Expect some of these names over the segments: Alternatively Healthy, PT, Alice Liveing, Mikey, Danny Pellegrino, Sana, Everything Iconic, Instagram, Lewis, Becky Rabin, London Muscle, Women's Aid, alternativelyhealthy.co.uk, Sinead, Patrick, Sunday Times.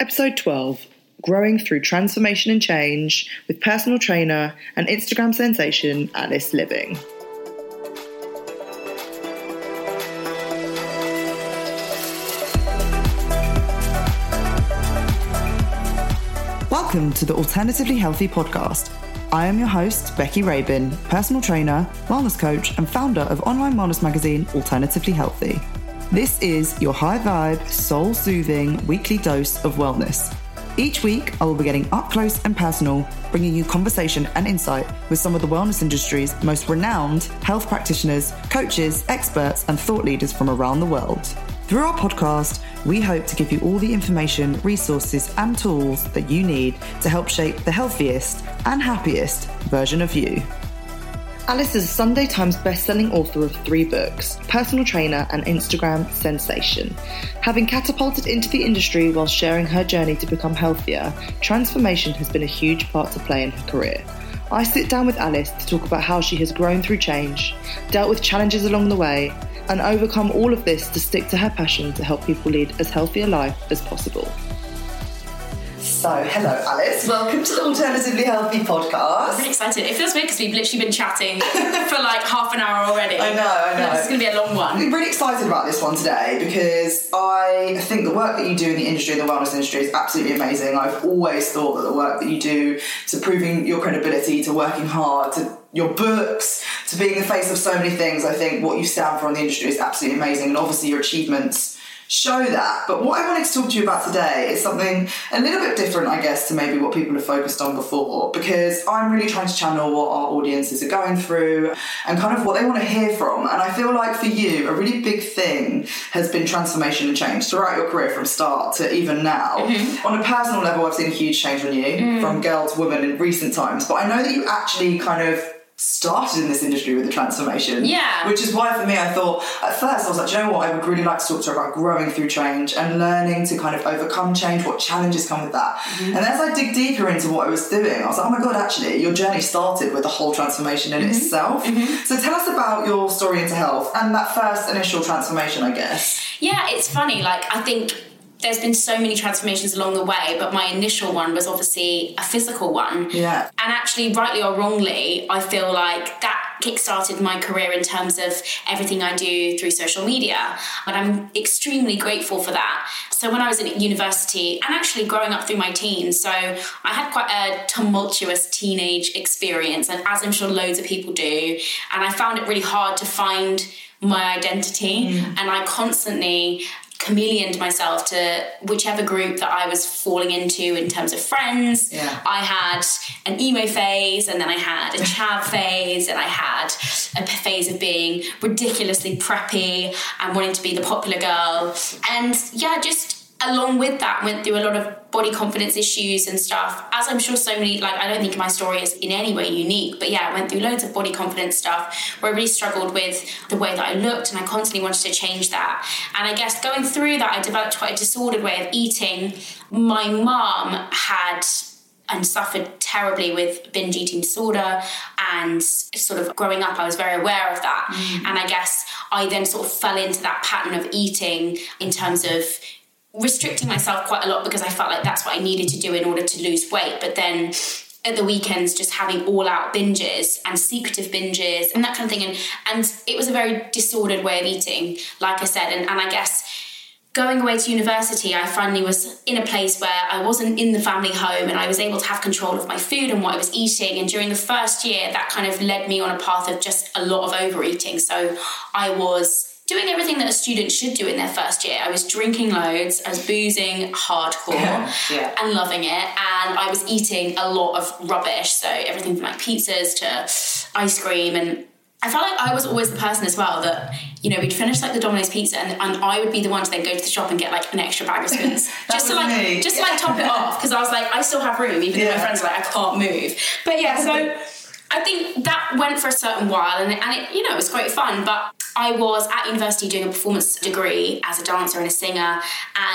Episode 12, Growing Through Transformation and Change, with personal trainer and Instagram sensation Alice Liveing. Welcome to the Alternatively Healthy podcast. I am your host, Becky Rabin, personal trainer, wellness coach, and founder of online wellness magazine, Alternatively Healthy. This is your high-vibe, soul-soothing weekly dose of wellness. Each week, I will be getting up close and personal, bringing you conversation and insight with some of the wellness industry's most renowned health practitioners, coaches, experts, and thought leaders from around the world. Through our podcast, we hope to give you all the information, resources, and tools that you need to help shape the healthiest and happiest version of you. Alice is a Sunday Times best-selling author of 3 books, personal trainer and Instagram sensation. Having catapulted into the industry while sharing her journey to become healthier, transformation has been a huge part to play in her career. I sit down with Alice to talk about how she has grown through change, dealt with challenges along the way, and overcome all of this to stick to her passion to help people lead as healthy a life as possible. So, hello Alice, welcome to the Alternatively Healthy podcast. I'm really excited. It feels weird because we've literally been chatting for like half an hour already. I know. It's going to be a long one. I'm really excited about this one today because I think the work that you do in the industry, the wellness industry, is absolutely amazing. I've always thought that the work that you do to proving your credibility, to working hard, to your books, to being the face of so many things, I think what you stand for in the industry is absolutely amazing, and obviously your achievements show that. But what I wanted to talk to you about today is something a little bit different, I guess, to maybe what people have focused on before, because I'm really trying to channel what our audiences are going through and kind of what they want to hear from. And I feel like for you, a really big thing has been transformation and change throughout your career, from start to even now. Mm-hmm. On a personal level, I've seen a huge change on you, from girl to woman in recent times, but I know that you actually kind of started in this industry with the transformation. Yeah. Which is why for me, I thought, at first I was like, do you know what, I would really like to talk to her about growing through change and learning to kind of overcome change, what challenges come with that. Mm-hmm. And as I dig deeper into what I was doing, I was like, oh my God, actually, your journey started with the whole transformation in itself. Mm-hmm. So tell us about your story into health and that first initial transformation, I guess. Yeah, it's funny. Like, I think there's been so many transformations along the way, but my initial one was obviously a physical one. Yeah. And actually, rightly or wrongly, I feel like that kickstarted my career in terms of everything I do through social media. And I'm extremely grateful for that. So when I was in university and actually growing up through my teens, so I had quite a tumultuous teenage experience, and as I'm sure loads of people do, and I found it really hard to find my identity. Mm. And I constantly chameleoned myself to whichever group that I was falling into in terms of friends. Yeah. I had an emo phase, and then I had a chav phase, and I had a phase of being ridiculously preppy and wanting to be the popular girl. And yeah, just along with that, went through a lot of body confidence issues and stuff, as I'm sure so many, like, I don't think my story is in any way unique, but yeah, I went through loads of body confidence stuff where I really struggled with the way that I looked, and I constantly wanted to change that. And I guess going through that, I developed quite a disordered way of eating. My mum had and suffered terribly with binge eating disorder, and sort of growing up I was very aware of that. And I guess I then sort of fell into that pattern of eating in terms of restricting myself quite a lot, because I felt like that's what I needed to do in order to lose weight. But then at the weekends, just having all out binges and secretive binges and that kind of thing. And it was a very disordered way of eating, like I said. And I guess going away to university, I finally was in a place where I wasn't in the family home and I was able to have control of my food and what I was eating. And during the first year, that kind of led me on a path of just a lot of overeating. So I was doing everything that a student should do in their first year. I was drinking loads, I was boozing hardcore and loving it. And I was eating a lot of rubbish. So everything from like pizzas to ice cream. And I felt like I was always the person as well that, you know, we'd finish like the Domino's pizza and I would be the one to then go to the shop and get like an extra bag of scones just to top it off, because I was like, I still have room, even though my friends are like, I can't move. But yeah, so I think that went for a certain while and it, you know, it was quite fun. But I was at university doing a performance degree as a dancer and a singer,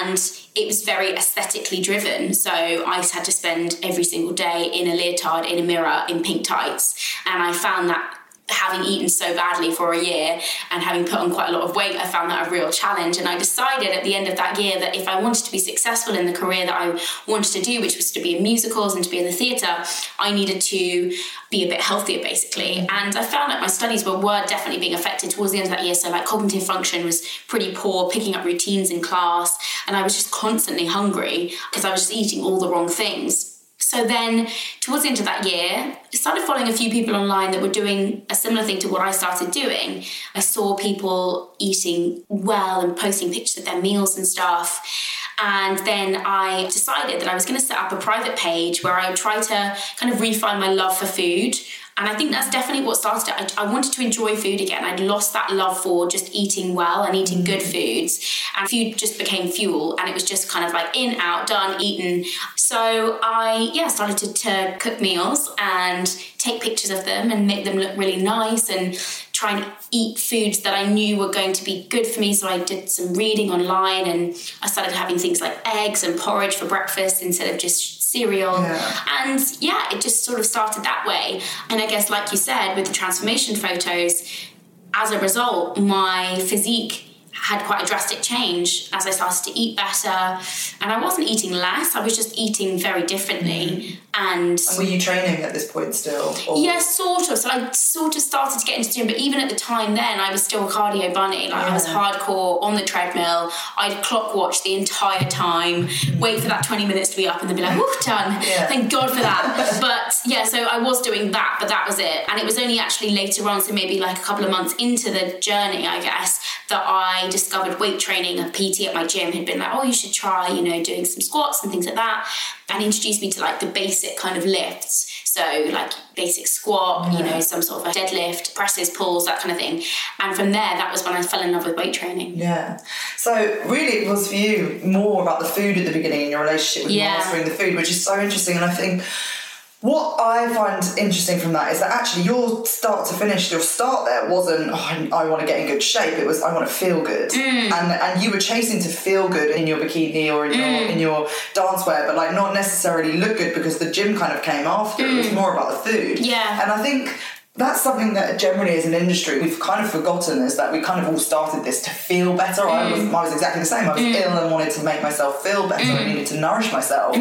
and it was very aesthetically driven. So I had to spend every single day in a leotard, in a mirror, in pink tights. And I found that, having eaten so badly for a year and having put on quite a lot of weight, I found that a real challenge. And I decided at the end of that year that if I wanted to be successful in the career that I wanted to do, which was to be in musicals and to be in the theatre, I needed to be a bit healthier, basically. And I found that my studies were definitely being affected towards the end of that year. So like cognitive function was pretty poor, picking up routines in class, and I was just constantly hungry because I was just eating all the wrong things. So then towards the end of that year, I started following a few people online that were doing a similar thing to what I started doing. I saw people eating well and posting pictures of their meals and stuff. And then I decided that I was going to set up a private page where I would try to kind of refine my love for food. And I think that's definitely what started it. I wanted to enjoy food again. I'd lost that love for just eating well and eating good foods. And food just became fuel. And it was just kind of like in, out, done, eaten. So I started to cook meals and take pictures of them and make them look really nice and try and eat foods that I knew were going to be good for me. So I did some reading online and I started having things like eggs and porridge for breakfast instead of just cereal. And it just sort of started that way. And I guess, like you said, with the transformation photos, as a result, my physique had quite a drastic change as I started to eat better. And I wasn't eating less, I was just eating very differently. And were you training at this point still? Or? Yeah, sort of. So I sort of started to get into the gym, but even at the time then, I was still a cardio bunny. Like I was hardcore on the treadmill. I'd clock watch the entire time, wait for that 20 minutes to be up and then be like, "Ooh, done." Thank God for that. But yeah, so I was doing that, but that was it. And it was only actually later on, so maybe like a couple of months into the journey, I guess, that I discovered weight training. A PT at my gym had been like, "Oh, you should try, you know, doing some squats and things like that," and introduced me to like the basic kind of lifts. So like basic squat, you know, some sort of a deadlift, presses, pulls, that kind of thing. And from there, that was when I fell in love with weight training. Yeah. So really it was for you more about the food at the beginning and your relationship with mastering the food, which is so interesting. And I think what I find interesting from that is that actually your start to finish, your start there wasn't, "Oh, I want to get in good shape." It was, "I want to feel good." And you were chasing to feel good in your bikini or in your dance wear, but like not necessarily look good, because the gym kind of came after. It was more about the food. Yeah. And I think that's something that generally as an industry we've kind of forgotten, is that we kind of all started this to feel better. I was exactly the same. I was ill and wanted to make myself feel better. I needed to nourish myself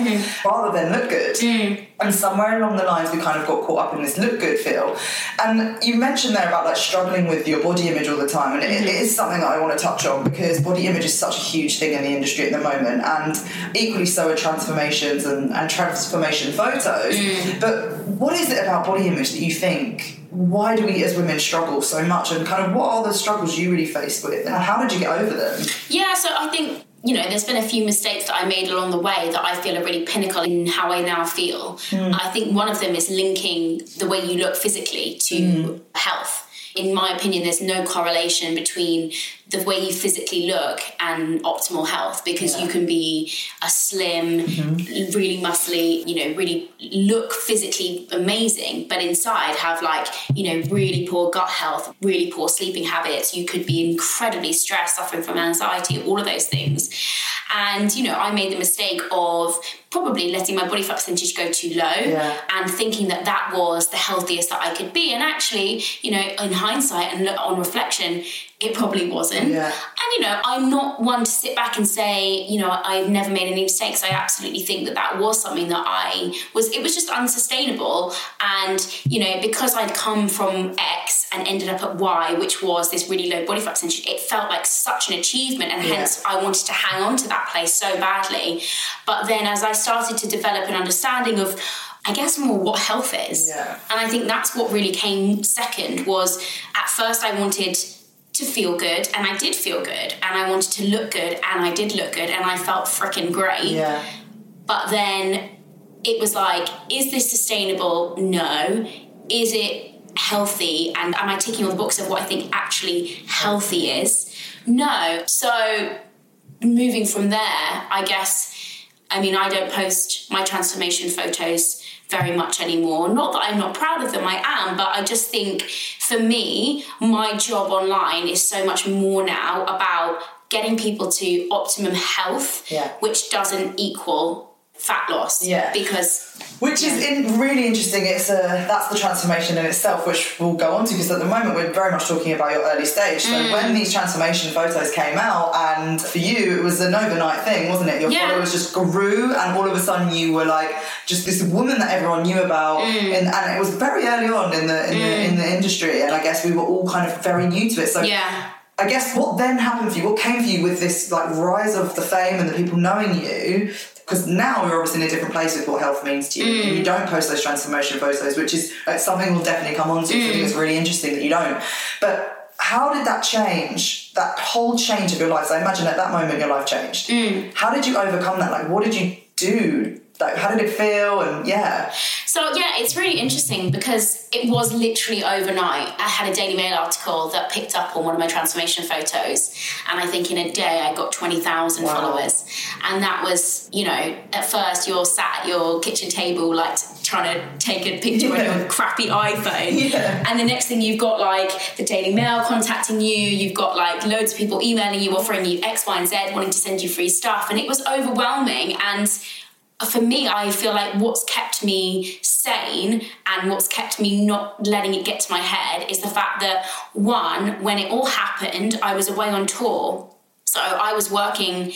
rather than look good. And somewhere along the lines we kind of got caught up in this look good feel. And you mentioned there about like struggling with your body image all the time, and it is something that I want to touch on, because body image is such a huge thing in the industry at the moment, and equally so are transformations and transformation photos. But what is it about body image that you think, why do we as women struggle so much, and kind of what are the struggles you really faced with and how did you get over them? Yeah, so I think, you know, there's been a few mistakes that I made along the way that I feel are really pinnacle in how I now feel. I think one of them is linking the way you look physically to health. In my opinion, there's no correlation between the way you physically look and optimal health, because you can be a slim, really muscly, you know, really look physically amazing, but inside have like, you know, really poor gut health, really poor sleeping habits. You could be incredibly stressed, suffering from anxiety, all of those things. And, you know, I made the mistake of probably letting my body fat percentage go too low and thinking that that was the healthiest that I could be. And actually, you know, in hindsight and on reflection, it probably wasn't. Yeah. And, you know, I'm not one to sit back and say, you know, I've never made any mistakes. I absolutely think that that was something that it was just unsustainable. And, you know, because I'd come from X and ended up at Y, which was this really low body fat percentage, it felt like such an achievement. And hence I wanted to hang on to that place so badly. But then as I started to develop an understanding of, I guess, more what health is. Yeah. And I think that's what really came second was at first I wanted to feel good, and I did feel good, and I wanted to look good, and I did look good, and I felt freaking great. Yeah. But then it was like, is this sustainable? No. Is it healthy? And am I ticking all the boxes of what I think actually healthy is? No. So moving from there, I guess, I mean, I don't post my transformation photos very much anymore. Not that I'm not proud of them, I am, but I just think for me, my job online is so much more now about getting people to optimum health, which doesn't equal fat loss. Yeah. Because really interesting. That's the transformation in itself, which we'll go on to, because at the moment we're very much talking about your early stage. So when these transformation photos came out, and for you it was an overnight thing, wasn't it? Your followers just grew, and all of a sudden you were like just this woman that everyone knew about, and it was very early on in the industry, and I guess we were all kind of very new to it. So I guess what then happened for you? What came for you with this like rise of the fame and the people knowing you? Because now we're obviously in a different place with what health means to you. You don't post those transformation photos, which is something we'll definitely come on to. I think it's really interesting that you don't. But how did that change, that whole change of your life? So I imagine at that moment your life changed. How did you overcome that? Like, what did you do? Like, how did it feel? And So, it's really interesting because it was literally overnight. I had a Daily Mail article that picked up on one of my transformation photos. And I think in a day I got 20,000 followers. And that was, you know, at first you're sat at your kitchen table, like trying to take a picture on your crappy iPhone. Yeah. And the next thing you've got like the Daily Mail contacting you. You've got like loads of people emailing you, offering you X, Y, and Z, wanting to send you free stuff. And it was overwhelming. And for me, I feel like what's kept me sane and what's kept me not letting it get to my head is the fact that, one, when it all happened, I was away on tour. So I was working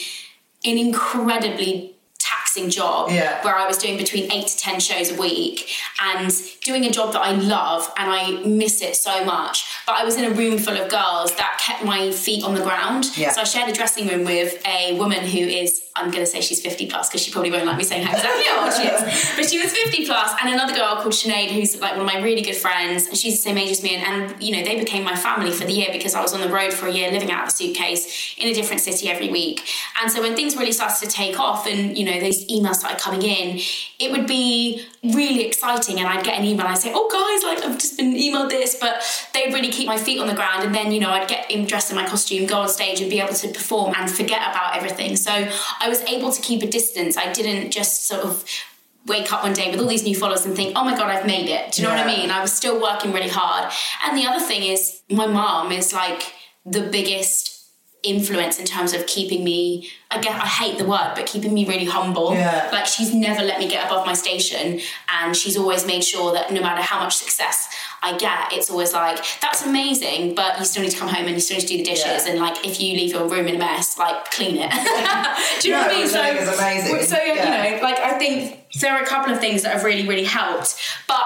an incredibly taxing job where I was doing between 8 to 10 shows a week and doing a job that I love, and I miss it so much. But I was in a room full of girls that kept my feet on the ground. Yeah. So I shared a dressing room with a woman who is, I'm going to say she's 50 plus because she probably won't like me saying how exactly how old she is. But she was 50 plus, and another girl called Sinead, who's like one of my really good friends, and she's the same age as me. And you know, they became my family for the year because I was on the road for a year living out of a suitcase in a different city every week. And so when things really started to take off and, you know, those emails started coming in, it would be really exciting. And I'd get an email and I'd say, oh guys, like I've just been emailed this, but they'd really keep my feet on the ground. And then, you know, I'd get dressed in my costume, go on stage and be able to perform and forget about everything. So I was able to keep a distance. I didn't just sort of wake up one day with all these new followers and think, oh my God, I've made it. Do you know what I mean? I was still working really hard. And the other thing is my mom is like the biggest influence in terms of keeping me, again, I hate the word, but keeping me really humble. Yeah. Like she's never let me get above my station, and she's always made sure that no matter how much success I get, it's always like, that's amazing, but you still need to come home and you still need to do the dishes, and like if you leave your room in a mess, like clean it. Do you know what I mean? So, amazing. So you know, like I think there are a couple of things that have really, really helped. But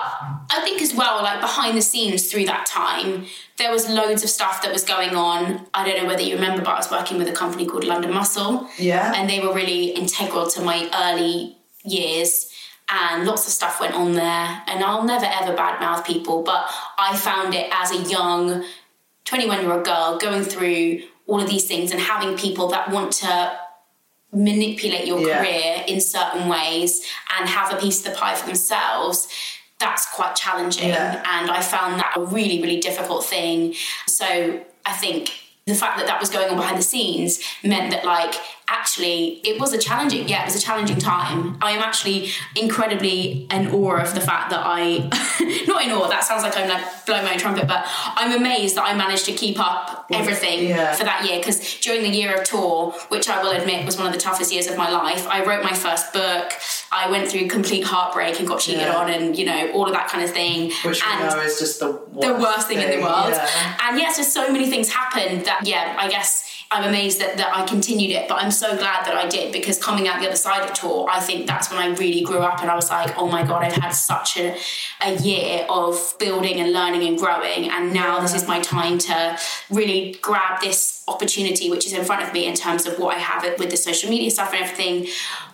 I think as well, like behind the scenes through that time, there was loads of stuff that was going on. I don't know whether you remember, but I was working with a company called London Muscle. Yeah. And they were really integral to my early years. And lots of stuff went on there. And I'll never, ever badmouth people. But I found it as a young 21-year-old girl going through all of these things and having people that want to manipulate your career in certain ways and have a piece of the pie for themselves, that's quite challenging. And I found that a really, really difficult thing. So I think the fact that that was going on behind the scenes meant that, like, actually it was a challenging, it was a challenging time. I am actually incredibly in awe of the fact that I, not in awe, that sounds like I'm like blowing my own trumpet, but I'm amazed that I managed to keep up everything for that year. Because during the year of tour, which I will admit was one of the toughest years of my life, I wrote my first book, I went through complete heartbreak and got cheated on and, you know, all of that kind of thing. Which and we know is just the worst thing in the world. Yeah. And yeah, so many things happened that, yeah, I guess I'm amazed that I continued it, but I'm so glad that I did, because coming out the other side of tour, I think that's when I really grew up and I was like, oh my God, I've had such a year of building and learning and growing, and now this is my time to really grab this opportunity which is in front of me in terms of what I have with the social media stuff and everything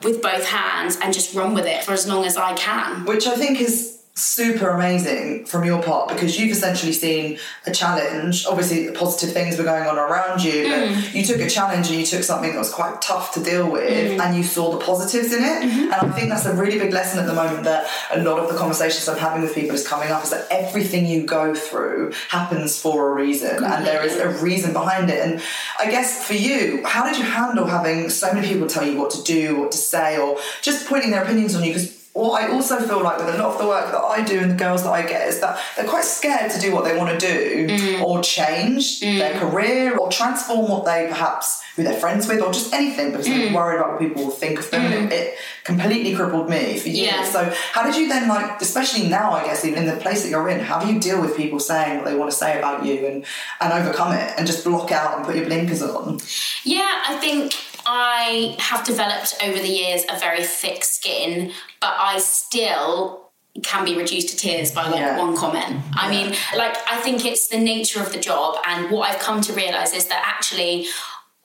with both hands, and just run with it for as long as I can. Which I think is super amazing from your part, because you've essentially seen a challenge. Obviously positive things were going on around you, but you took a challenge and you took something that was quite tough to deal with and you saw the positives in it. And I think that's a really big lesson at the moment, that a lot of the conversations I'm having with people is coming up, is that everything you go through happens for a reason, and there is a reason behind it. And I guess for you, how did you handle having so many people tell you what to do, what to say, or just pointing their opinions on you? Because I also feel like with a lot of the work that I do and the girls that I get is that they're quite scared to do what they want to do or change their career or transform what they perhaps, who they're friends with or just anything, because they're worried about what people will think of them. And it completely crippled me for years. Yeah. So how did you then, like, especially now, I guess, even in the place that you're in, how do you deal with people saying what they want to say about you and overcome it and just block out and put your blinkers on? Yeah, I think I have developed over the years a very thick skin, but I still can be reduced to tears by like one comment. I mean, like, I think it's the nature of the job, and what I've come to realise is that actually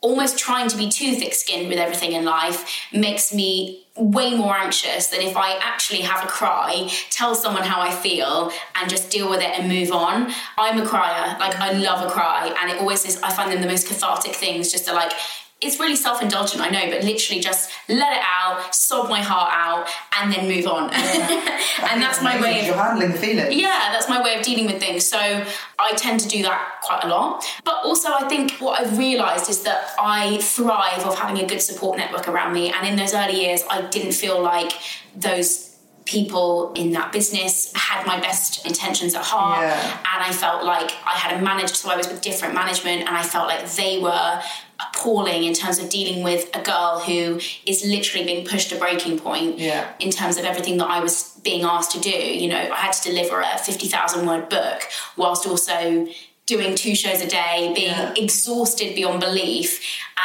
almost trying to be too thick-skinned with everything in life makes me way more anxious than if I actually have a cry, tell someone how I feel and just deal with it and move on. I'm a crier, like, I love a cry, and it always is. I find them the most cathartic things, just to, like, it's really self-indulgent, I know, but literally just let it out, sob my heart out, and then move on. And that's my way of... You're handling the feelings. Yeah, that's my way of dealing with things. So I tend to do that quite a lot. But also I think what I've realised is that I thrive off having a good support network around me. And in those early years, I didn't feel like those people in that business had my best intentions at heart, and I felt like I had a manager, so I was with different management, and I felt like they were appalling in terms of dealing with a girl who is literally being pushed to breaking point in terms of everything that I was being asked to do. You know, I had to deliver a 50,000 word book whilst also doing 2 shows a day, being exhausted beyond belief,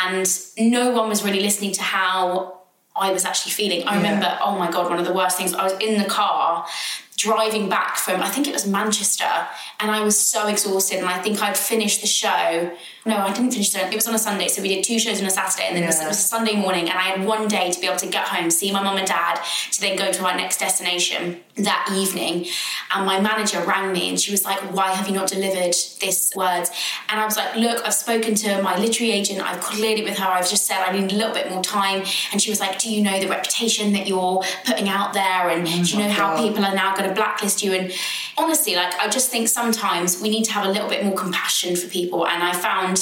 and no one was really listening to how I was actually feeling. I remember, oh my God, one of the worst things, I was in the car driving back from, I think it was Manchester, and I was so exhausted, and I think I'd finished the show. No, I didn't finish it. It was on a Sunday, so we did 2 shows on a Saturday, and then it was a Sunday morning, and I had 1 day to be able to get home, see my mum and dad, to then go to our next destination that evening. And my manager rang me, and she was like, why have you not delivered this word? And I was like, look, I've spoken to my literary agent, I've cleared it with her, I've just said I need a little bit more time. And she was like, do you know the reputation that you're putting out there, and do you know how people are now going to blacklist you? And honestly, like, I just think sometimes we need to have a little bit more compassion for people, and I found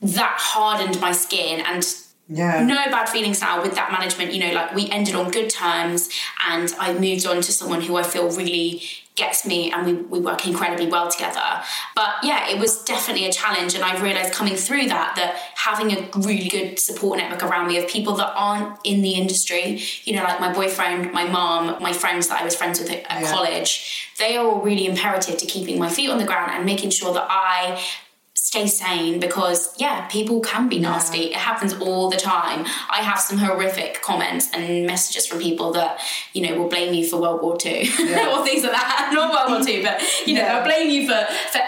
that hardened my skin. And no bad feelings now with that management, you know, like, we ended on good terms, and I moved on to someone who I feel really gets me, and we work incredibly well together. But yeah, it was definitely a challenge, and I've realised coming through that having a really good support network around me of people that aren't in the industry, you know, like my boyfriend, my mum, my friends that I was friends with at college, they are all really imperative to keeping my feet on the ground and making sure that I stay sane, because people can be nasty. It happens all the time. I have some horrific comments and messages from people that, you know, will blame you for World War II or things like that. Not World War II, but you know, they'll blame you for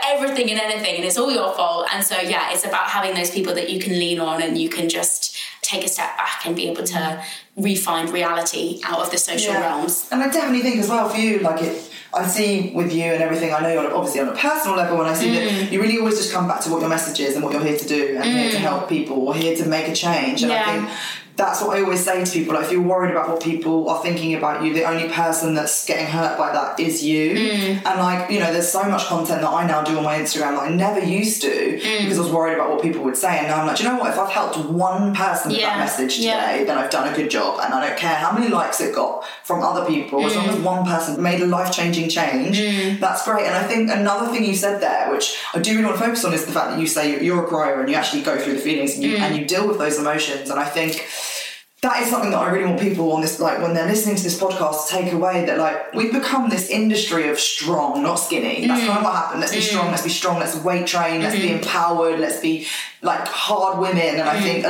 everything and anything, and it's all your fault. And so it's about having those people that you can lean on, and you can just take a step back and be able to refine reality out of the social realms. And I definitely think as well for you, like, it, I see with you and everything, I know you're obviously on a personal level, and I see that you really always just come back to what your message is and what you're here to do, and here to help people, or here to make a change. And I think that's what I always say to people, like, if you're worried about what people are thinking about you, the only person that's getting hurt by that is you. And, like, you know, there's so much content that I now do on my Instagram that I never used to, because I was worried about what people would say, and now I'm like, do you know what, if I've helped one person with that message today, then I've done a good job, and I don't care how many likes it got from other people, as long as one person made a life-changing change, that's great. And I think another thing you said there, which I do really want to focus on, is the fact that you say you're a grower, and you actually go through the feelings, and you deal with those emotions. And I think that is something that I really want people on this, like when they're listening to this podcast, to take away that like we've become this industry of strong, not skinny. That's kind of what happened. Let's be strong, let's be strong, let's weight train, let's be empowered, let's be like hard women. And I think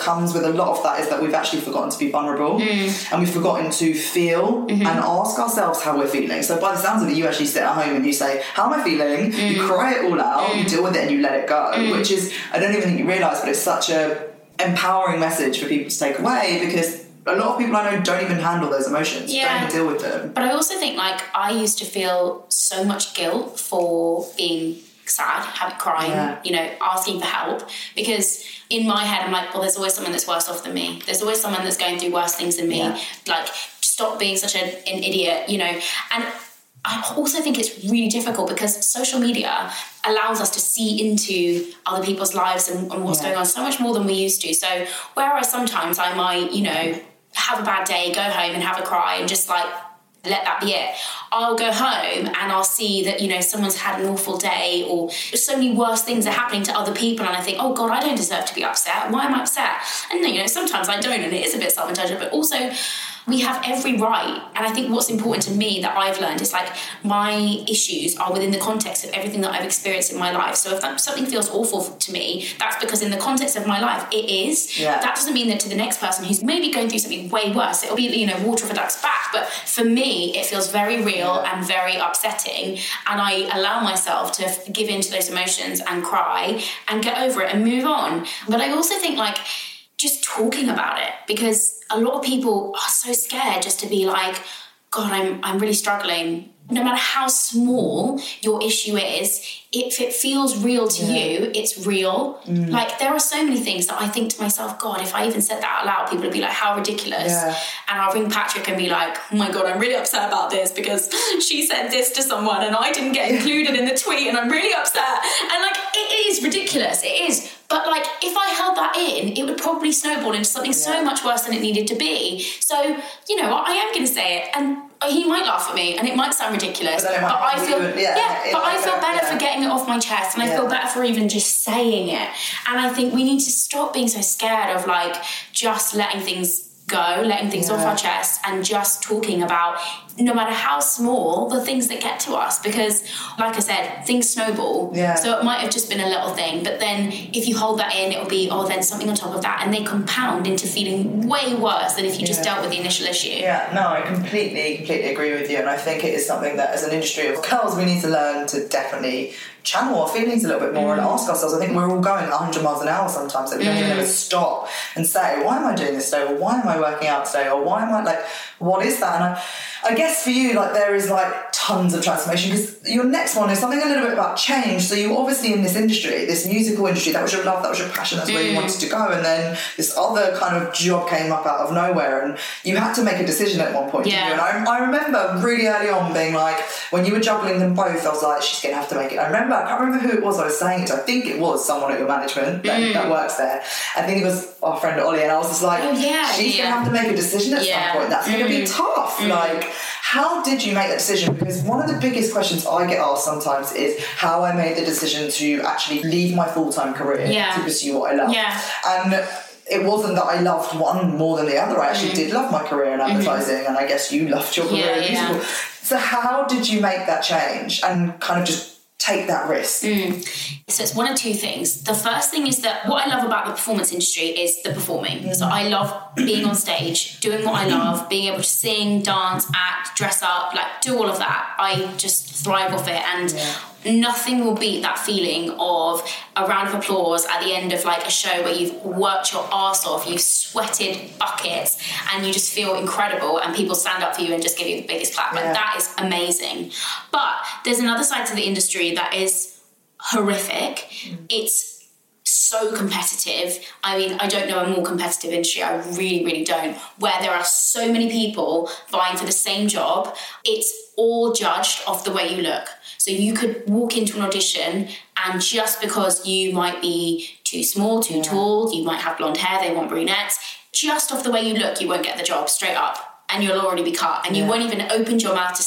comes with a lot of that is that we've actually forgotten to be vulnerable and we've forgotten to feel and ask ourselves how we're feeling. So by the sounds of it, you actually sit at home and you say, how am I feeling? You cry it all out, you deal with it and you let it go, which is, I don't even think you realise, but it's such a empowering message for people to take away, because a lot of people I know don't even handle those emotions, don't even deal with them. But I also think, like, I used to feel so much guilt for being sad, crying, you know, asking for help, because in my head I'm like, well, there's always someone that's worse off than me, there's always someone that's going through worse things than me, like, stop being such an idiot, you know. And I also think it's really difficult because social media allows us to see into other people's lives and what's going on so much more than we used to. So whereas sometimes I might, you know, have a bad day, go home and have a cry and just like let that be it, I'll go home and I'll see that, you know, someone's had an awful day or so many worse things are happening to other people, and I think, oh God, I don't deserve to be upset, why am I upset? And then, you know, sometimes I don't, and it is a bit self-indulgent, but also we have every right. And I think what's important to me that I've learned is like my issues are within the context of everything that I've experienced in my life. So if something feels awful to me, that's because in the context of my life it is. That doesn't mean that to the next person who's maybe going through something way worse, it'll be, you know, water off a duck's back. But for me, it feels very real and very upsetting, and I allow myself to give in to those emotions and cry and get over it and move on. But I also think like just talking about it, because a lot of people are so scared just to be like, God, I'm really struggling. No matter how small your issue is, if it feels real to you, it's real. Like, there are so many things that I think to myself, God, if I even said that out loud, people would be like, how ridiculous. And I'll ring Patrick and be like, oh my God, I'm really upset about this because she said this to someone and I didn't get included in the tweet and I'm really upset. And like, it is ridiculous. It is. But like, if I held that in, it would probably snowball into something so much worse than it needed to be. So, you know, I am going to say it, and he might laugh at me and it might sound ridiculous, but I feel better for getting it off my chest, and I feel better for even just saying it. And I think we need to stop being so scared of like just letting things go, letting things off our chest, and just talking about, no matter how small, the things that get to us, because like I said, things snowball. So it might have just been a little thing, but then if you hold that in, it'll be, oh, then something on top of that, and they compound into feeling way worse than if you just dealt with the initial issue. No, I completely agree with you, and I think it is something that as an industry of girls we need to learn to definitely channel our feelings a little bit more and ask ourselves. I think we're all going 100 miles an hour sometimes, that we don't even ever stop and say, why am I doing this today, or why am I working out today, or why am I, like, what is that? And I guess for you, like, there is like tons of transformation, because your next one is something a little bit about change. So you obviously in this industry, this musical industry, that was your love, that was your passion, that's where you wanted to go, and then this other kind of job came up out of nowhere, and you had to make a decision at one point, didn't you? And I remember really early on being like, when you were juggling them both, I was like, she's going to have to make it. I can't remember who it was I was saying it to. I think it was someone at your management that works there. I think it was our friend Ollie, and I was just like, she's going to have to make a decision at some point. That's going to be tough. Like, how did you make that decision? Because one of the biggest questions I get asked sometimes is how I made the decision to actually leave my full-time career to pursue what I love. And it wasn't that I loved one more than the other. I actually did love my career in advertising, and I guess you loved your career in musical. So how did you make that change and kind of just take that risk? So it's one of two things. The first thing is that what I love about the performance industry is the performing. So I love being on stage, doing what I love, being able to sing, dance, act, dress up, like do all of that. I just thrive off it, and nothing will beat that feeling of a round of applause at the end of like a show where you've worked your arse off, you've sweated buckets, and you just feel incredible, and people stand up for you and just give you the biggest clap. Like, that is amazing. But there's another side to the industry that is horrific. It's so competitive. I mean, I don't know a more competitive industry. I really, really don't. Where there are so many people vying for the same job, it's all judged off the way you look. So you could walk into an audition, and just because you might be too small, too tall, you might have blonde hair, they want brunettes, just off the way you look, you won't get the job straight up, and you'll already be cut, and you won't even open your mouth to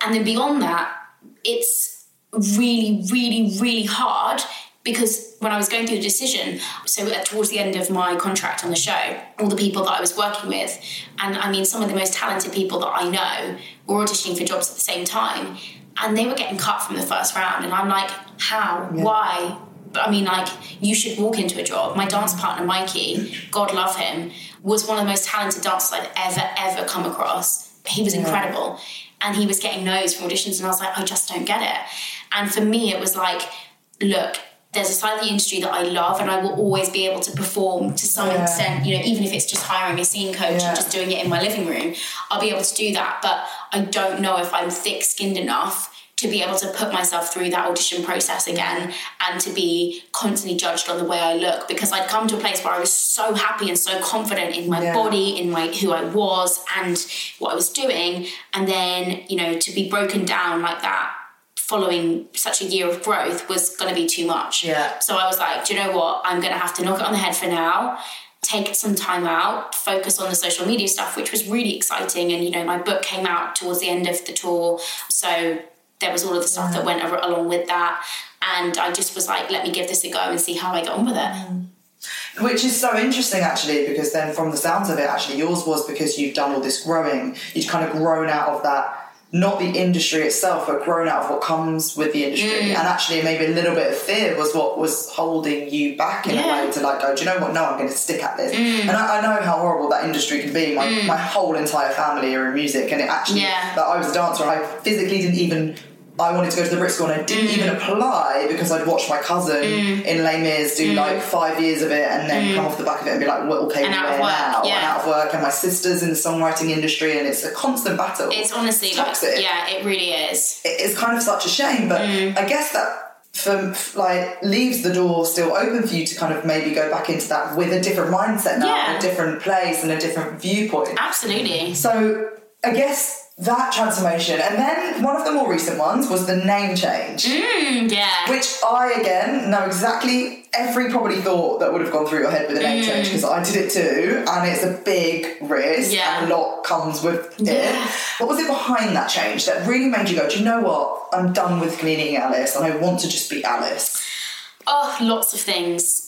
And then beyond that, it's really, really, really hard because when I was going through the decision, so towards the end of my contract on the show, all the people that I was working with, and I mean some of the most talented people that I know were auditioning for jobs at the same time, and they were getting cut from the first round. And I'm like, how? Yeah. Why? But I mean, like, you should walk into a job. My dance partner, Mikey, God love him, was one of the most talented dancers I'd ever come across. He was incredible. And he was getting no's from auditions, and I was like, I just don't get it. And for me, it was like, look, there's a side of the industry that I love, and I will always be able to perform to some extent, you know, even if it's just hiring a scene coach and just doing it in my living room, I'll be able to do that. But I don't know if I'm thick-skinned enough to be able to put myself through that audition process again and to be constantly judged on the way I look, because I'd come to a place where I was so happy and so confident in my body, in my who I was and what I was doing. And then, you know, to be broken down like that following such a year of growth was going to be too much. Yeah. So I was like, do you know what? I'm going to have to knock it on the head for now, take some time out, focus on the social media stuff, which was really exciting. And, you know, my book came out towards the end of the tour. So there was all of the stuff that went along with that. And I just was like, let me give this a go and see how I get on with it. Which is so interesting, actually, because then from the sounds of it, actually, yours was because you've done all this growing. You'd kind of grown out of that, not the industry itself, but grown out of what comes with the industry. And actually, maybe a little bit of fear was what was holding you back in a way to like go, do you know what? No, I'm going to stick at this. And I know how horrible that industry can be. My whole entire family are in music. And it actually, that I was a dancer, I physically didn't even... I wanted to go to the Brit School and I didn't even apply because I'd watched my cousin in Les Mis do like 5 years of it and then come off the back of it and be like, well, okay, we're now and out of work, and my sister's in the songwriting industry, and it's a constant battle. It's honestly, it's toxic. Like, yeah, it really is. It's kind of such a shame, but I guess that like leaves the door still open for you to kind of maybe go back into that with a different mindset now, a different place and a different viewpoint. Absolutely. So I guess that transformation, and then one of the more recent ones was the name change, which I again know exactly every probably thought that would have gone through your head with a name change, because I did it too, and it's a big risk and a lot comes with it. What was it behind that change that really made you go, do you know what, I'm done with cleaning Alice and I want to just be Alice? Oh, lots of things.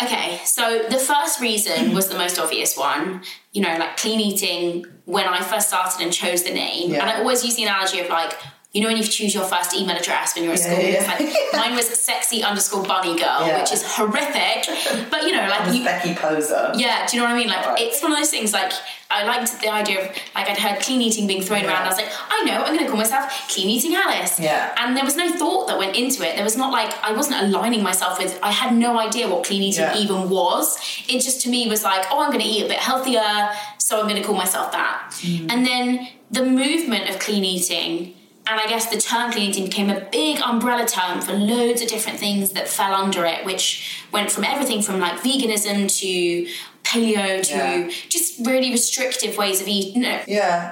Okay, so the first reason was the most obvious one, you know, like clean eating. When I first started and chose the name, and I always use the analogy of like, you know, when you choose your first email address when you're at school, it's like, mine was sexy_bunny girl, which is horrific, but you know, like you, Becky Poser. Yeah, do you know what I mean? Like, it's one of those things, like, I liked the idea of, like, I'd heard clean eating being thrown around. I was like, I know, I'm going to call myself Clean Eating Alice. Yeah. And there was no thought that went into it. There was not, like, I wasn't aligning myself with, I had no idea what clean eating even was. It just, to me, was like, oh, I'm going to eat a bit healthier, so I'm going to call myself that. And then the movement of clean eating, and I guess the term clean eating became a big umbrella term for loads of different things that fell under it, which went from everything from, like, veganism to paleo to just really restrictive ways of eating, and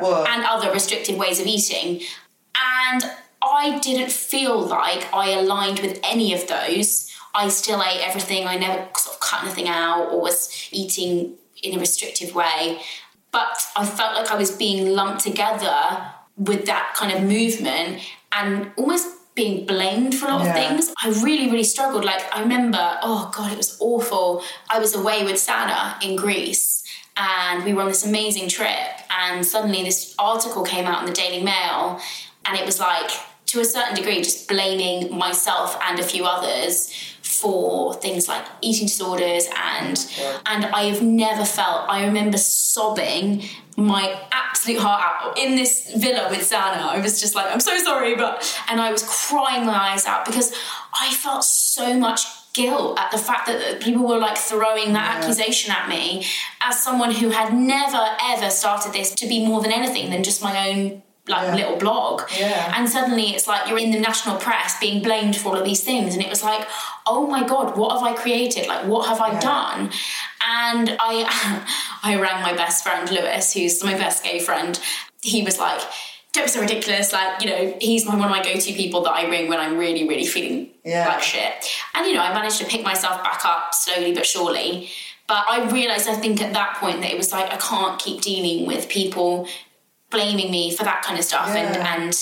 other restrictive ways of eating. And I didn't feel like I aligned with any of those. I still ate everything. I never sort of cut nothing out or was eating in a restrictive way. But I felt like I was being lumped together with that kind of movement and almost being blamed for a lot of things. I really, really struggled. Like, I remember, oh God, it was awful. I was away with Sana in Greece and we were on this amazing trip, and suddenly this article came out in the Daily Mail, and it was like, to a certain degree, just blaming myself and a few others for things like eating disorders and I have never felt, I remember sobbing my absolute heart out in this villa with Sana. I was just like, I'm so sorry, and I was crying my eyes out because I felt so much guilt at the fact that people were like throwing that accusation at me as someone who had never ever started this to be more than anything than just my own little blog. And suddenly it's like you're in the national press being blamed for all of these things, and it was like, oh my God, what have I created? Like, what have I done? And I rang my best friend Lewis, who's my best gay friend. He was like, don't be so ridiculous. Like, you know, he's one of my go-to people that I ring when I'm really, really feeling like shit. And, you know, I managed to pick myself back up slowly but surely. But I realised, I think at that point, that it was like, I can't keep dealing with people blaming me for that kind of stuff. And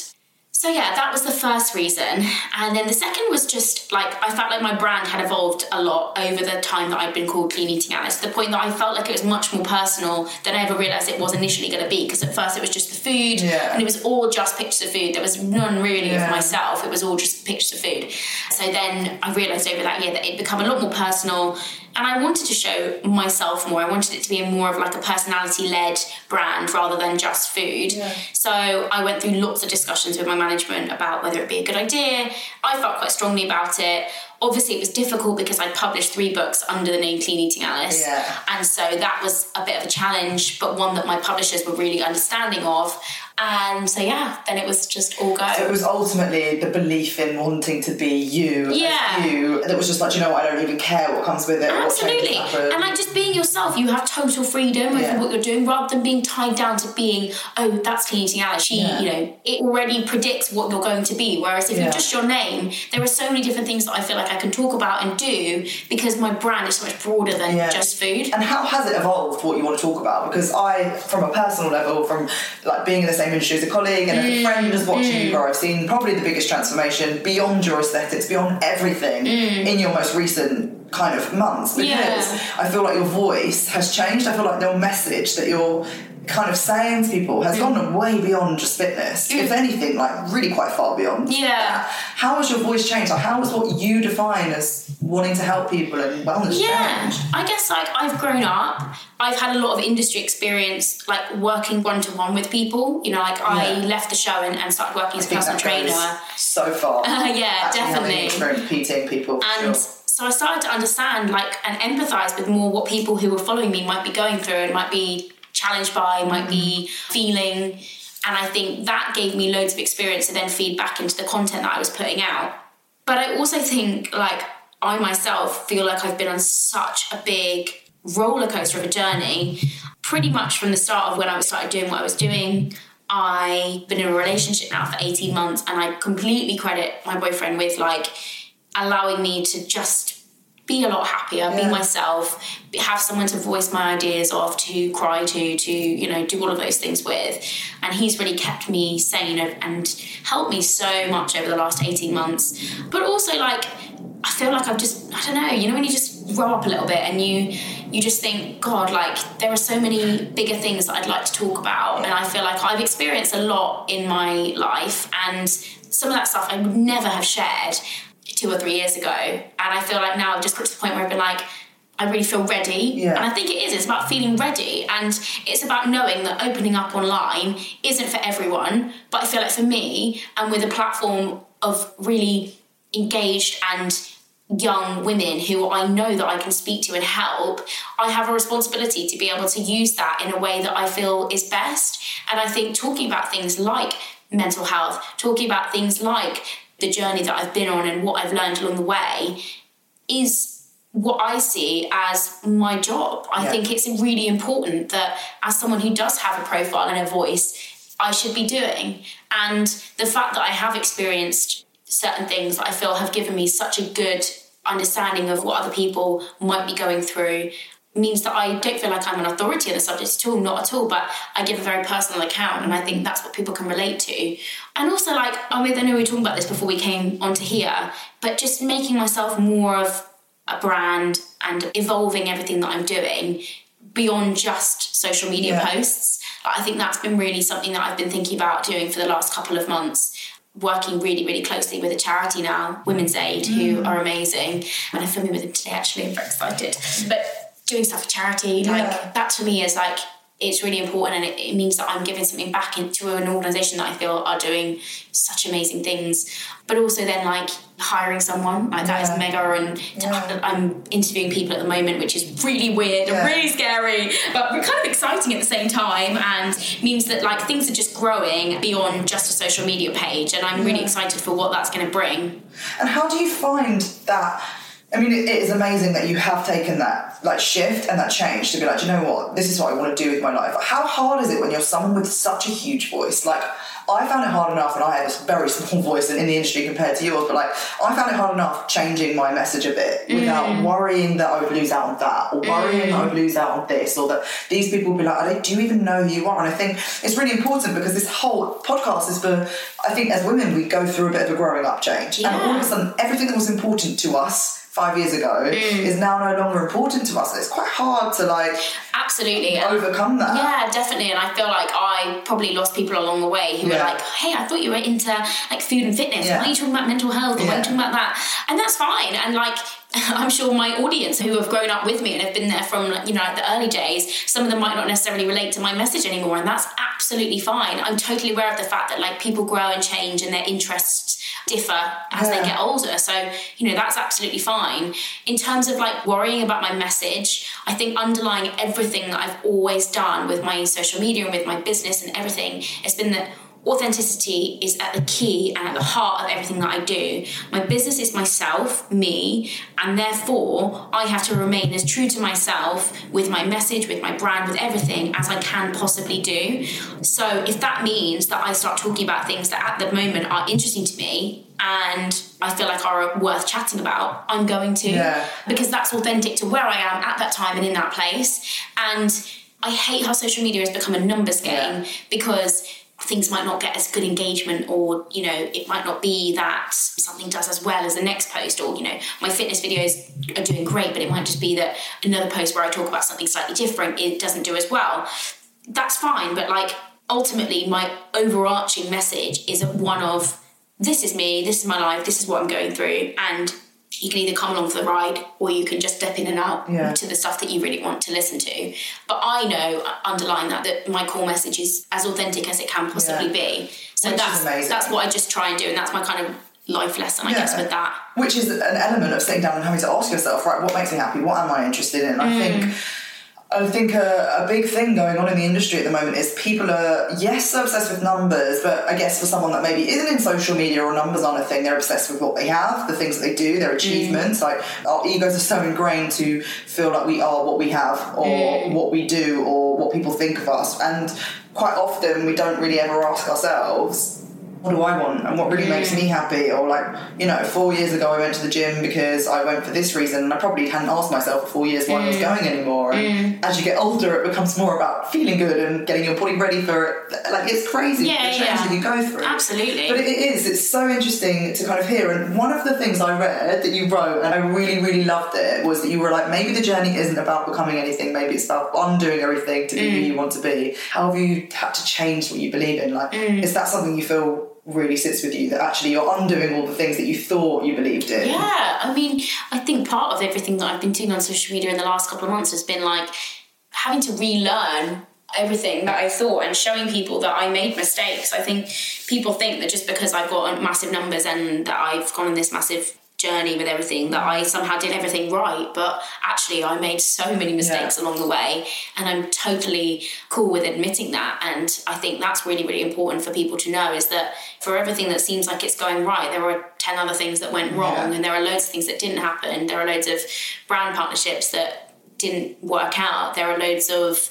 so, yeah, that was the first reason. And then the second was just like, I felt like my brand had evolved a lot over the time that I'd been called Clean Eating Alice, to the point that I felt like it was much more personal than I ever realised it was initially going to be. Because at first it was just the food, and it was all just pictures of food. There was none really of myself. It was all just pictures of food. So then I realised over that year that it'd become a lot more personal, and I wanted to show myself more. I wanted it to be more of like a personality-led brand rather than just food. So I went through lots of discussions with my management about whether it'd be a good idea. I felt quite strongly about it. Obviously, it was difficult because I published 3 books under the name Clean Eating Alice. And so that was a bit of a challenge, but one that my publishers were really understanding of. And so, yeah, then it was just all go. So it was ultimately the belief in wanting to be you as you that was just like, you know what, I don't even care what comes with it. Absolutely. And like, just being yourself, you have total freedom over what you're doing, rather than being tied down to being, oh, that's Clean Eating Alice. She, you know, it already predicts what you're going to be. Whereas if you're just your name, there are so many different things that I feel like I can talk about and do, because my brand is so much broader than just food. And how has it evolved what you want to talk about? Because I, from a personal level, from like being in the same industry as a colleague and a friend as watching you grow, I've seen probably the biggest transformation beyond your aesthetics, beyond everything in your most recent kind of months, because I feel like your voice has changed. I feel like your message that you're kind of saying to people has gone way beyond just fitness, if anything, like really quite far beyond. How has your voice changed? Like, how has what you define as wanting to help people and wellness changed? I guess like I've grown up, I've had a lot of industry experience, like working one-to-one with people, you know, like I left the show and started working as a personal trainer. So far definitely PTing people and so I started to understand like and empathise with more what people who were following me might be going through and might be challenged by, might be feeling. And I think that gave me loads of experience to then feed back into the content that I was putting out. But I also think like I myself feel like I've been on such a big roller coaster of a journey. Pretty much from the start of when I started doing what I was doing, I've been in a relationship now for 18 months and I completely credit my boyfriend with like allowing me to just be a lot happier, be myself, have someone to voice my ideas off, to cry to, you know, do all of those things with. And he's really kept me sane and helped me so much over the last 18 months. But also, like, I feel like I've just, I don't know, you know, when you just grow up a little bit and you just think, God, like, there are so many bigger things that I'd like to talk about. And I feel like I've experienced a lot in my life, and some of that stuff I would never have shared 2 or 3 years ago. And I feel like now I've just got to the point where I've been like, I really feel ready. And I think it's about feeling ready, and it's about knowing that opening up online isn't for everyone, but I feel like for me, and with a platform of really engaged and young women who I know that I can speak to and help, I have a responsibility to be able to use that in a way that I feel is best. And I think talking about things like mental health, talking about things like the journey that I've been on and what I've learned along the way is what I see as my job. I think it's really important that as someone who does have a profile and a voice, I should be doing. And the fact that I have experienced certain things that I feel have given me such a good understanding of what other people might be going through means that I don't feel like I'm an authority on the subject at all, not at all, but I give a very personal account, and I think that's what people can relate to. And also, like, I know we were talking about this before we came onto here, but just making myself more of a brand and evolving everything that I'm doing beyond just social media posts. I think that's been really something that I've been thinking about doing for the last couple of months, working really, really closely with a charity now, Women's Aid, who are amazing. And I'm filming with them today, actually. I'm very excited. But doing stuff for charity, like, that to me is, like, it's really important, and it means that I'm giving something back into an organisation that I feel are doing such amazing things. But also then, like, hiring someone, like, that is mega, and I'm interviewing people at the moment, which is really weird and really scary, but kind of exciting at the same time, and means that, like, things are just growing beyond just a social media page, and I'm really excited for what that's going to bring. And how do you find that? I mean, it is amazing that you have taken that, like, shift and that change to be like, do you know what? This is what I want to do with my life. How hard is it when you're someone with such a huge voice? Like, I found it hard enough, and I have a very small voice in the industry compared to yours, but, like, I found it hard enough changing my message a bit without worrying that I would lose out on that, or worrying that I would lose out on this, or that these people would be like, do you even know who you are? And I think it's really important, because this whole podcast is for, I think, as women, we go through a bit of a growing up change. Yeah. And all of a sudden, everything that was important to us 5 years ago is now no longer important to us. It's quite hard to, like, absolutely overcome that. Yeah, definitely. And I feel like I probably lost people along the way who were like, hey, I thought you were into, like, food and fitness. Why are you talking about mental health? Why are you talking about that? And that's fine. And, like, I'm sure my audience who have grown up with me and have been there from, you know, like, the early days, some of them might not necessarily relate to my message anymore, and that's absolutely fine. I'm totally aware of the fact that, like, people grow and change, and their interests differ as they get older, so, you know, that's absolutely fine. In terms of, like, worrying about my message, I think underlying everything that I've always done with my social media and with my business and everything, it's been that authenticity is at the key and at the heart of everything that I do. My business is myself, me, and therefore I have to remain as true to myself with my message, with my brand, with everything as I can possibly do. So if that means that I start talking about things that at the moment are interesting to me and I feel like are worth chatting about, I'm going to, because that's authentic to where I am at that time and in that place. And I hate how social media has become a numbers game, because things might not get as good engagement, or, you know, it might not be that something does as well as the next post, or, you know, my fitness videos are doing great, but it might just be that another post where I talk about something slightly different, it doesn't do as well. That's fine, but, like, ultimately my overarching message is one of, this is me, this is my life, this is what I'm going through, and you can either come along for the ride, or you can just step in and out to the stuff that you really want to listen to. But I know, underlying that my core message is as authentic as it can possibly be. So that's what I just try and do, and that's my kind of life lesson, I guess, with that. Which is an element of sitting down and having to ask yourself, right, what makes me happy? What am I interested in? I think a big thing going on in the industry at the moment is people are, yes, so obsessed with numbers, but I guess for someone that maybe isn't in social media or numbers aren't a thing, they're obsessed with what they have, the things that they do, their achievements. Like, our egos are so ingrained to feel like we are what we have, or what we do, or what people think of us. And quite often we don't really ever ask ourselves, what do I want and what really makes me happy? Or, like, you know, 4 years ago I went to the gym because I went for this reason, and I probably hadn't asked myself for 4 years why I was going anymore. And as you get older, it becomes more about feeling good and getting your body ready for it. Like, it's crazy the change that you go through. Absolutely. But it's so interesting to kind of hear. And one of the things I read that you wrote, and I really, really loved it, was that you were like, maybe the journey isn't about becoming anything, maybe it's about undoing everything to be who you want to be. How have you had to change what you believe in? Like, is that something you feel really sits with you, that actually you're undoing all the things that you thought you believed in? Yeah, I mean, I think part of everything that I've been doing on social media in the last couple of months has been, like, having to relearn everything that I thought and showing people that I made mistakes. I think people think that just because I've got massive numbers and that I've gone on this massive journey with everything, that I somehow did everything right, but actually I made so many mistakes along the way, and I'm totally cool with admitting that. And I think that's really, really important for people to know, is that for everything that seems like it's going right, there are 10 other things that went wrong, and there are loads of things that didn't happen, there are loads of brand partnerships that didn't work out, there are loads of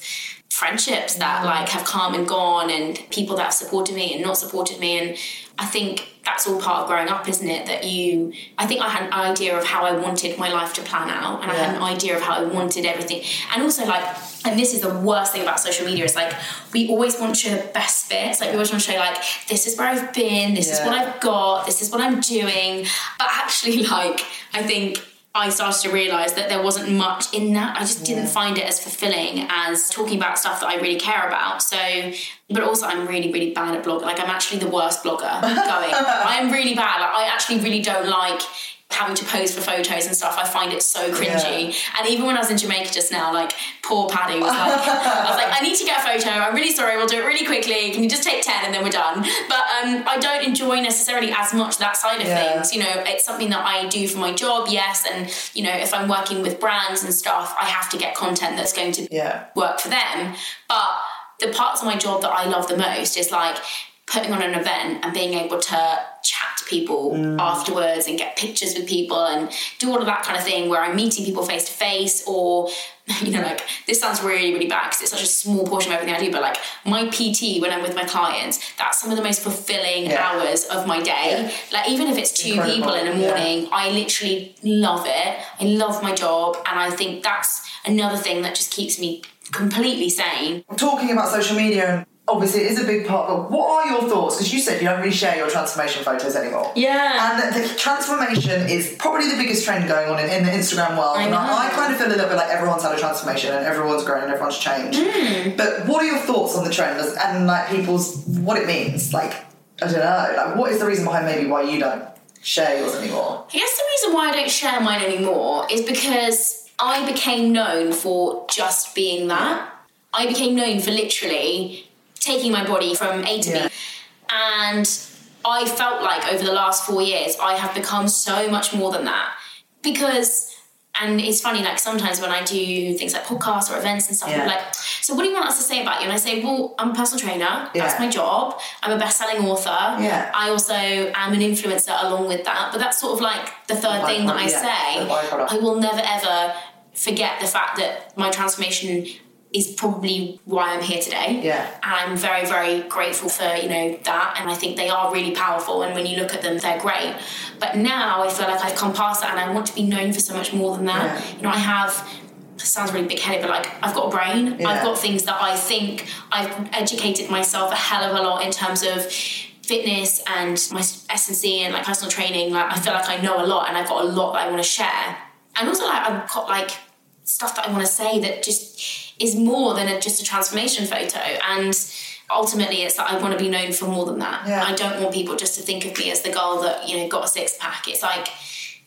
friendships that like have come and gone, and people that have supported me and not supported me. And I think that's all part of growing up, isn't it? That you, I think I had an idea of how I wanted my life to plan out, and I had an idea of how I wanted everything. And also, like, and this is the worst thing about social media, is like we always want to show the best bits. Like we always want to show like, this is where I've been, this is what I've got, this is what I'm doing. But actually, like, I think I started to realise that there wasn't much in that. I just didn't find it as fulfilling as talking about stuff that I really care about. So, but also I'm really, really bad at blogging. Like I'm actually the worst blogger going. I am really bad. Like I actually really don't like having to pose for photos and stuff. I find it so cringy. Yeah. And even when I was in Jamaica just now, like poor Paddy was like, I was like, I need to get a photo. I'm really sorry. We'll do it really quickly. Can you just take 10 and then we're done? But I don't enjoy necessarily as much that side of things. You know, it's something that I do for my job. Yes. And you know, if I'm working with brands and stuff, I have to get content that's going to work for them. But the parts of my job that I love the most is like putting on an event and being able to chat to people afterwards and get pictures with people and do all of that kind of thing where I'm meeting people face to face, or, you know, like this sounds really, really bad because it's such a small portion of everything I do, but like my PT when I'm with my clients, that's some of the most fulfilling hours of my day. Yeah. Like even if it's two people in the morning, I literally love it. I love my job. And I think that's another thing that just keeps me completely sane. I'm talking about social media. Obviously, it is a big part, but what are your thoughts? Because you said you don't really share your transformation photos anymore. Yeah. And the transformation is probably the biggest trend going on in the Instagram world. And I kind of feel a little bit like everyone's had a transformation and everyone's grown and everyone's changed. But what are your thoughts on the trend and like people's, what it means? Like, I don't know, like what is the reason behind maybe why you don't share yours anymore? I guess the reason why I don't share mine anymore is because I became known for just being that. I became known for literally taking my body from A to B. And I felt like over the last 4 years, I have become so much more than that. Because, and it's funny, like sometimes when I do things like podcasts or events and stuff, people are like, so what do you want us to say about you? And I say, well, I'm a personal trainer. That's my job. I'm a best-selling author. Yeah. I also am an influencer along with that. But that's sort of like the third thing that I say. I will never, ever forget the fact that my transformation is probably why I'm here today. Yeah. And I'm very, very grateful for, you know, that. And I think they are really powerful. And when you look at them, they're great. But now I feel like I've come past that and I want to be known for so much more than that. Yeah. You know, I have, it sounds really big-headed, but like I've got a brain. Yeah. I've got things that I think I've educated myself a hell of a lot in terms of fitness and my S&C and like personal training. Like I feel like I know a lot and I've got a lot that I want to share. And also like I've got like stuff that I want to say that just is more than just a transformation photo. And ultimately it's that I want to be known for more than that. Yeah. I don't want people just to think of me as the girl that, you know, got a six-pack. It's like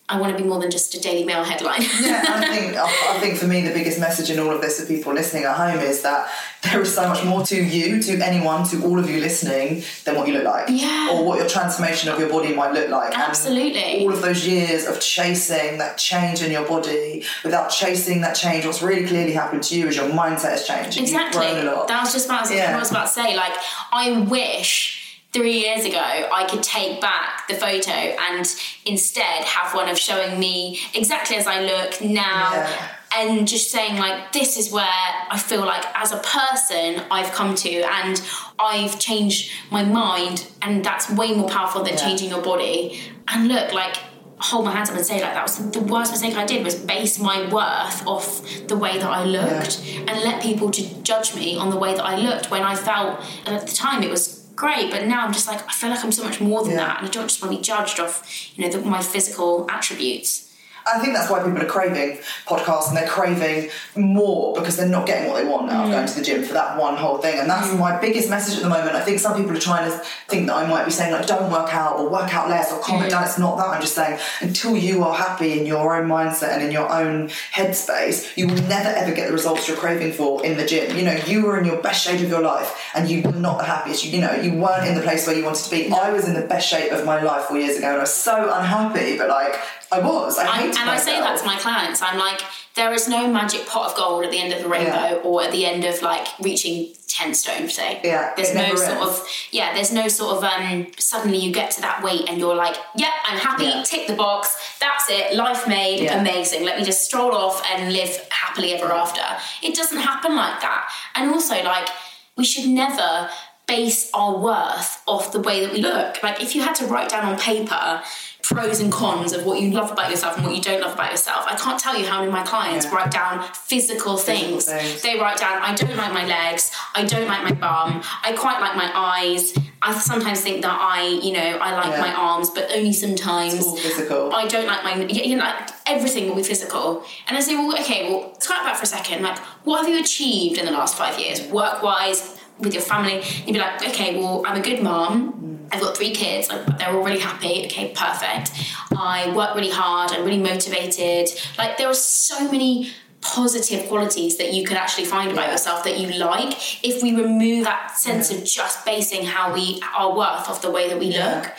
I want to be more than just a Daily Mail headline. Yeah, I think for me the biggest message in all of this for people listening at home is that there is so much more to you, to anyone, to all of you listening, than what you look like. Yeah. Or what your transformation of your body might look like. Absolutely. And all of those years of chasing that change in your body, without chasing that change, what's really clearly happened to you is your mindset has changed. Exactly. You've grown a lot. That was just what I was about to say. Like, I wish 3 years ago, I could take back the photo and instead have one of showing me exactly as I look now and just saying like, this is where I feel like as a person I've come to and I've changed my mind, and that's way more powerful than changing your body. And look, like, hold my hands up and say like, that was the worst mistake I did, was base my worth off the way that I looked and let people judge me on the way that I looked, when I felt, and at the time it was great, but now I'm just like, I feel like I'm so much more than that, and I don't just want to be judged off, you know, my physical attributes. I think that's why people are craving podcasts and they're craving more, because they're not getting what they want now, going to the gym for that one whole thing. And that's my biggest message at the moment. I think some people are trying to think that I might be saying like, don't work out or work out less or calm it down. It's not that. I'm just saying, until you are happy in your own mindset and in your own headspace, you will never ever get the results you're craving for in the gym. You know, you were in your best shape of your life and you were not the happiest. You know, you weren't in the place where you wanted to be. I was in the best shape of my life 4 years ago and I was so unhappy, but like, I was. I say that to my clients. I'm like, there is no magic pot of gold at the end of the rainbow or at the end of like reaching 10 stone, say. Yeah. There's no sort of suddenly you get to that weight and you're like, yep, I'm happy, tick the box, that's that's it, life made, amazing, let me just stroll off and live happily ever after. It doesn't happen like that. And also, like, we should never base our worth off the way that we look. Like, if you had to write down on paper pros and cons of what you love about yourself and what you don't love about yourself, I can't tell you how many of my clients write down physical things. They write down, I don't like my legs, I don't like my bum, I quite like my eyes, I sometimes think that I like my arms, but only sometimes. It's all physical. I don't like my, like, everything will be physical. And I say, well, scrap that for a second. Like, what have you achieved in the last 5 years, work-wise, with your family? You'd be like, okay, well, I'm a good mom, I've got 3 kids, like, they're all really happy, okay, perfect, I work really hard, I'm really motivated. Like, there are so many positive qualities that you could actually find about yourself that you like, if we remove that sense of just basing how we our worth off the way that we look.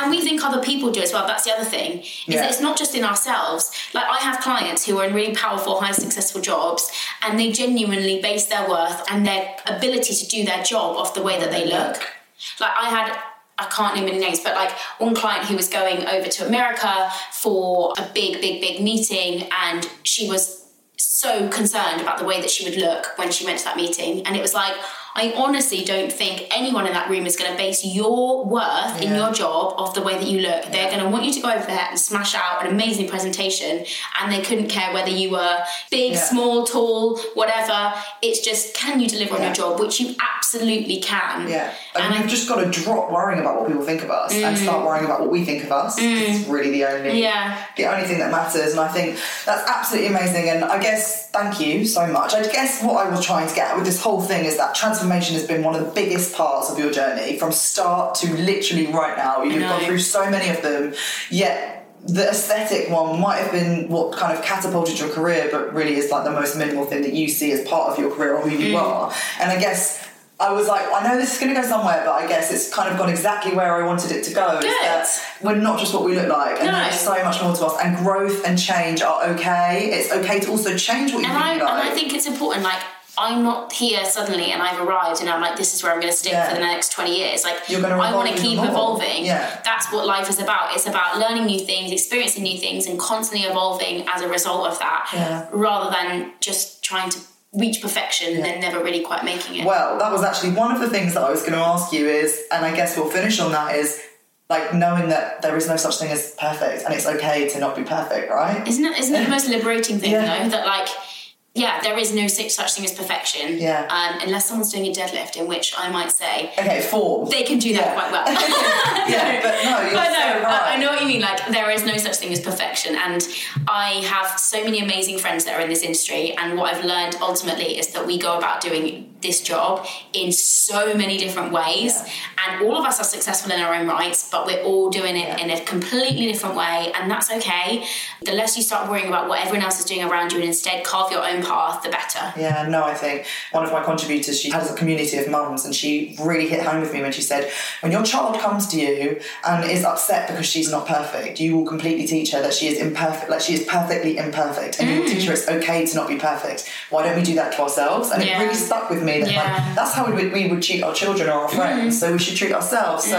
And we think other people do as well. That's the other thing, is that it's not just in ourselves. Like, I have clients who are in really powerful, high successful jobs, and they genuinely base their worth and their ability to do their job off the way that they look. Like, I can't name any names, but like one client who was going over to America for a big meeting, and she was so concerned about the way that she would look when she went to that meeting. And it was like, I honestly don't think anyone in that room is going to base your worth in your job off the way that you look. They're going to want you to go over there and smash out an amazing presentation, and they couldn't care whether you were big, small, tall, whatever. It's just, can you deliver on your job, which you absolutely can. And we've just got to drop worrying about what people think of us and start worrying about what we think of us. It's really the only thing that matters. And I think that's absolutely amazing. And I guess, thank you so much. I guess what I was trying to get at with this whole thing is that transformation has been one of the biggest parts of your journey, from start to literally right now. You've gone through so many of them, yet the aesthetic one might have been what kind of catapulted your career, but really is like the most minimal thing that you see as part of your career or who you are. And I guess I was like, I know this is going to go somewhere, but I guess it's kind of gone exactly where I wanted it to go. Good. Is that we're not just what we look like, and there's so much more to us, and growth and change are okay. It's okay to also change what you look like. And I think it's important, like, I'm not here suddenly and I've arrived and I'm like, this is where I'm going to stick for the next 20 years. Like, I want to keep evolving. That's what life is about. It's about learning new things, experiencing new things, and constantly evolving as a result of that, rather than just trying to reach perfection and then never really quite making it. Well, that was actually one of the things that I was going to ask you is, and I guess we'll finish on that, is like knowing that there is no such thing as perfect, and it's okay to not be perfect, right? Isn't it the most liberating thing, though, that like... there is no such thing as perfection. Unless someone's doing a deadlift, in which I might say... Okay, form. They can do that quite well. I know what you mean. Like, there is no such thing as perfection. And I have so many amazing friends that are in this industry. And what I've learned ultimately is that we go about doing this job in so many different ways. And all of us are successful in our own rights, but we're all doing it in a completely different way. And that's okay. The less you start worrying about what everyone else is doing around you and instead carve your own path, the better. I think one of my contributors, she has a community of mums, and she really hit home with me when she said, when your child comes to you and is upset because she's not perfect, you will completely teach her that she is imperfect, like she is perfectly imperfect, and you teach her it's okay to not be perfect. Why don't we do that to ourselves? And it really stuck with me that like, that's how we would treat our children or our friends, so we should treat ourselves. So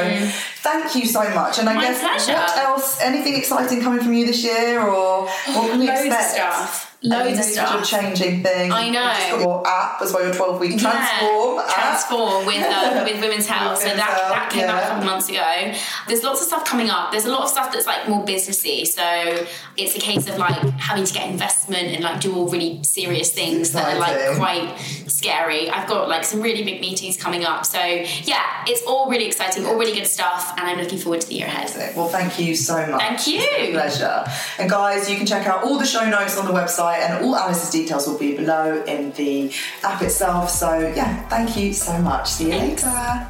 thank you so much. And I guess pleasure. What else, anything exciting coming from you this year, or what can we expect? Loads of stuff. Changing things. I know. You've just got your app as well, your 12-week Transform with Women's Health. So that came out a couple months ago. There's lots of stuff coming up. There's a lot of stuff that's like more businessy. So it's a case of like having to get investment and like do all really serious things that are like quite scary. I've got like some really big meetings coming up. So it's all really exciting, all really good stuff, and I'm looking forward to the year ahead. Well, thank you so much. Thank you. It's been a pleasure. And guys, you can check out all the show notes on the website, and all Alice's details will be below in the app itself. So thank you so much. See you later.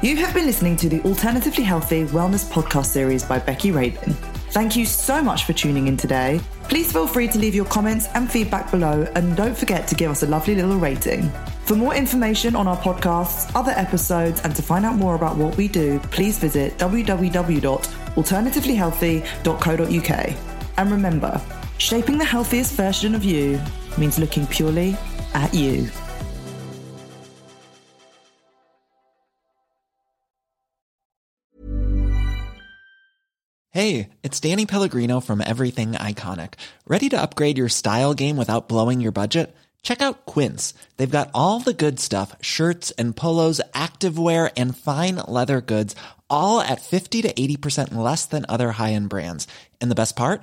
You have been listening to the Alternatively Healthy Wellness Podcast series by Becky Rabin. Thank you so much for tuning in today. Please feel free to leave your comments and feedback below, and don't forget to give us a lovely little rating. For more information on our podcasts, other episodes, and to find out more about what we do, please visit www.alternativelyhealthy.co.uk. And remember, shaping the healthiest version of you means looking purely at you. Hey, it's Danny Pellegrino from Everything Iconic. Ready to upgrade your style game without blowing your budget? Check out Quince. They've got all the good stuff, shirts and polos, activewear and fine leather goods, all at 50 to 80% less than other high-end brands. And the best part?